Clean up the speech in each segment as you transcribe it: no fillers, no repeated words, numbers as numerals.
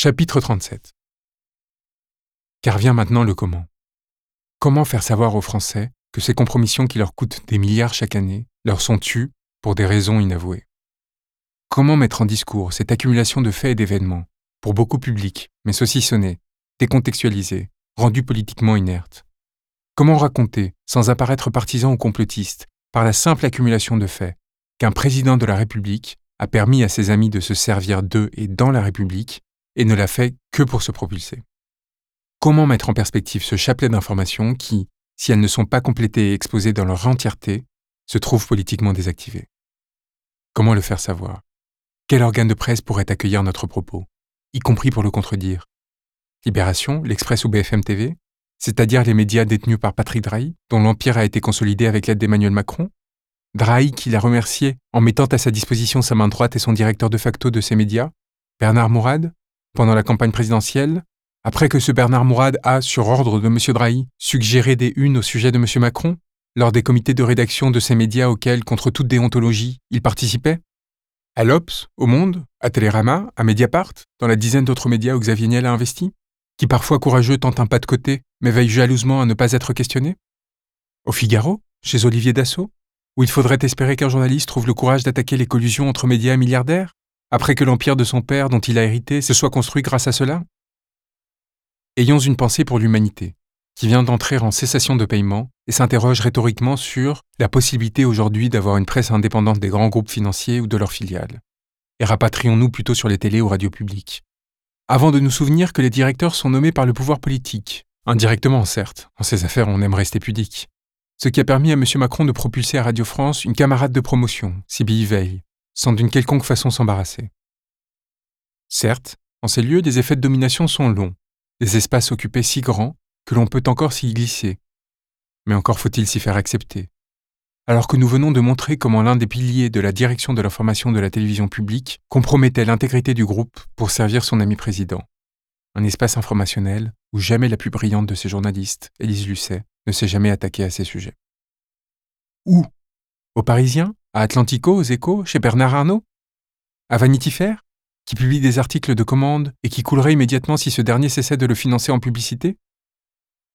Chapitre 37. Car vient maintenant le comment. Comment faire savoir aux Français que ces compromissions qui leur coûtent des milliards chaque année leur sont tues pour des raisons inavouées? Comment mettre en discours cette accumulation de faits et d'événements, pour beaucoup publics, mais saucissonnés, décontextualisés, rendus politiquement inertes? Comment raconter, sans apparaître partisan ou complotiste, par la simple accumulation de faits, qu'un président de la République a permis à ses amis de se servir d'eux et dans la République, et ne l'a fait que pour se propulser? Comment mettre en perspective ce chapelet d'informations qui, si elles ne sont pas complétées et exposées dans leur entièreté, se trouvent politiquement désactivées? Comment le faire savoir? Quel organe de presse pourrait accueillir notre propos, y compris pour le contredire? Libération, L'Express ou BFM TV? C'est-à-dire les médias détenus par Patrick Drahi, dont l'empire a été consolidé avec l'aide d'Emmanuel Macron? Drahi qui l'a remercié en mettant à sa disposition sa main droite et son directeur de facto de ces médias? Bernard Mourad? Pendant la campagne présidentielle? Après que ce Bernard Mourad a, sur ordre de M. Drahi, suggéré des unes au sujet de M. Macron, lors des comités de rédaction de ces médias auxquels, contre toute déontologie, il participait? À L'Obs, au Monde, à Télérama, à Mediapart, dans la dizaine d'autres médias où Xavier Niel a investi, qui parfois courageux tente un pas de côté, mais veille jalousement à ne pas être questionné? Au Figaro, chez Olivier Dassault, où il faudrait espérer qu'un journaliste trouve le courage d'attaquer les collusions entre médias et milliardaires, après que l'empire de son père, dont il a hérité, se soit construit grâce à cela? Ayons une pensée pour l'humanité, qui vient d'entrer en cessation de paiement et s'interroge rhétoriquement sur la possibilité aujourd'hui d'avoir une presse indépendante des grands groupes financiers ou de leurs filiales. Et rapatrions-nous plutôt sur les télés ou radios publiques, avant de nous souvenir que les directeurs sont nommés par le pouvoir politique, indirectement certes, en ces affaires on aime rester pudique, ce qui a permis à M. Macron de propulser à Radio France une camarade de promotion, Siby Veil, sans d'une quelconque façon s'embarrasser. Certes, en ces lieux, les effets de domination sont longs, des espaces occupés si grands que l'on peut encore s'y glisser. Mais encore faut-il s'y faire accepter. Alors que nous venons de montrer comment l'un des piliers de la direction de l'information de la télévision publique compromettait l'intégrité du groupe pour servir son ami président. Un espace informationnel où jamais la plus brillante de ses journalistes, Élise Lucet, ne s'est jamais attaquée à ces sujets. Où? Aux Parisiens? À Atlantico? Aux Échos? Chez Bernard Arnault? À Vanity Fair? Qui publie des articles de commande et qui coulerait immédiatement si ce dernier cessait de le financer en publicité?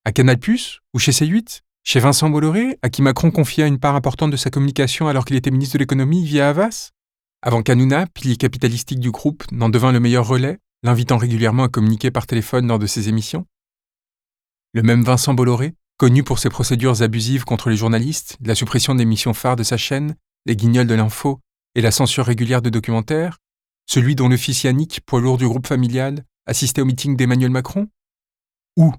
À Canal Plus? Ou chez C8? Chez Vincent Bolloré, à qui Macron confia une part importante de sa communication alors qu'il était ministre de l'économie via Havas? Avant Canouna, pilier capitalistique du groupe, n'en devint le meilleur relais, l'invitant régulièrement à communiquer par téléphone lors de ses émissions? Le même Vincent Bolloré, connu pour ses procédures abusives contre les journalistes, la suppression des émissions phares de sa chaîne, Les Guignols de l'info et la censure régulière de documentaires? Celui dont le fils Yannick, poids lourd du groupe familial, assistait au meeting d'Emmanuel Macron? Où?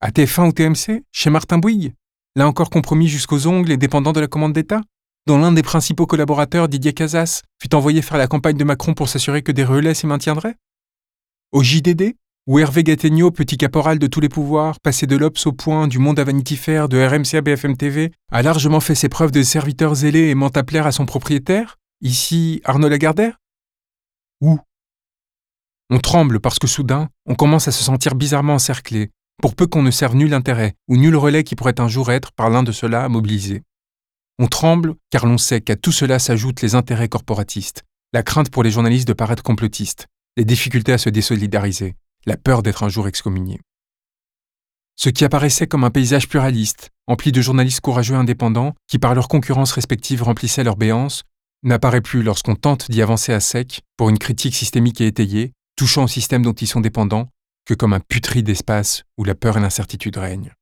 À TF1 ou TMC? Chez Martin Bouygues? Là encore compromis jusqu'aux ongles et dépendant de la commande d'État, dont l'un des principaux collaborateurs, Didier Casas, fut envoyé faire la campagne de Macron pour s'assurer que des relais s'y maintiendraient? Au JDD, où Hervé Gattegno, petit caporal de tous les pouvoirs, passé de L'Obs au Point, du Monde à Vanity Fair, de RMC à BFM TV, a largement fait ses preuves de serviteur zélé aimant à plaire à son propriétaire, ici Arnaud Lagardère? Où? On tremble parce que soudain, on commence à se sentir bizarrement encerclé, pour peu qu'on ne serve nul intérêt ou nul relais qui pourrait un jour être, par l'un de ceux-là, mobilisé. On tremble car l'on sait qu'à tout cela s'ajoutent les intérêts corporatistes, la crainte pour les journalistes de paraître complotistes, les difficultés à se désolidariser, la peur d'être un jour excommunié. Ce qui apparaissait comme un paysage pluraliste, empli de journalistes courageux indépendants qui par leurs concurrences respectives remplissaient leur béance, n'apparaît plus lorsqu'on tente d'y avancer à sec pour une critique systémique et étayée, touchant au système dont ils sont dépendants, que comme un putrid d'espace où la peur et l'incertitude règnent.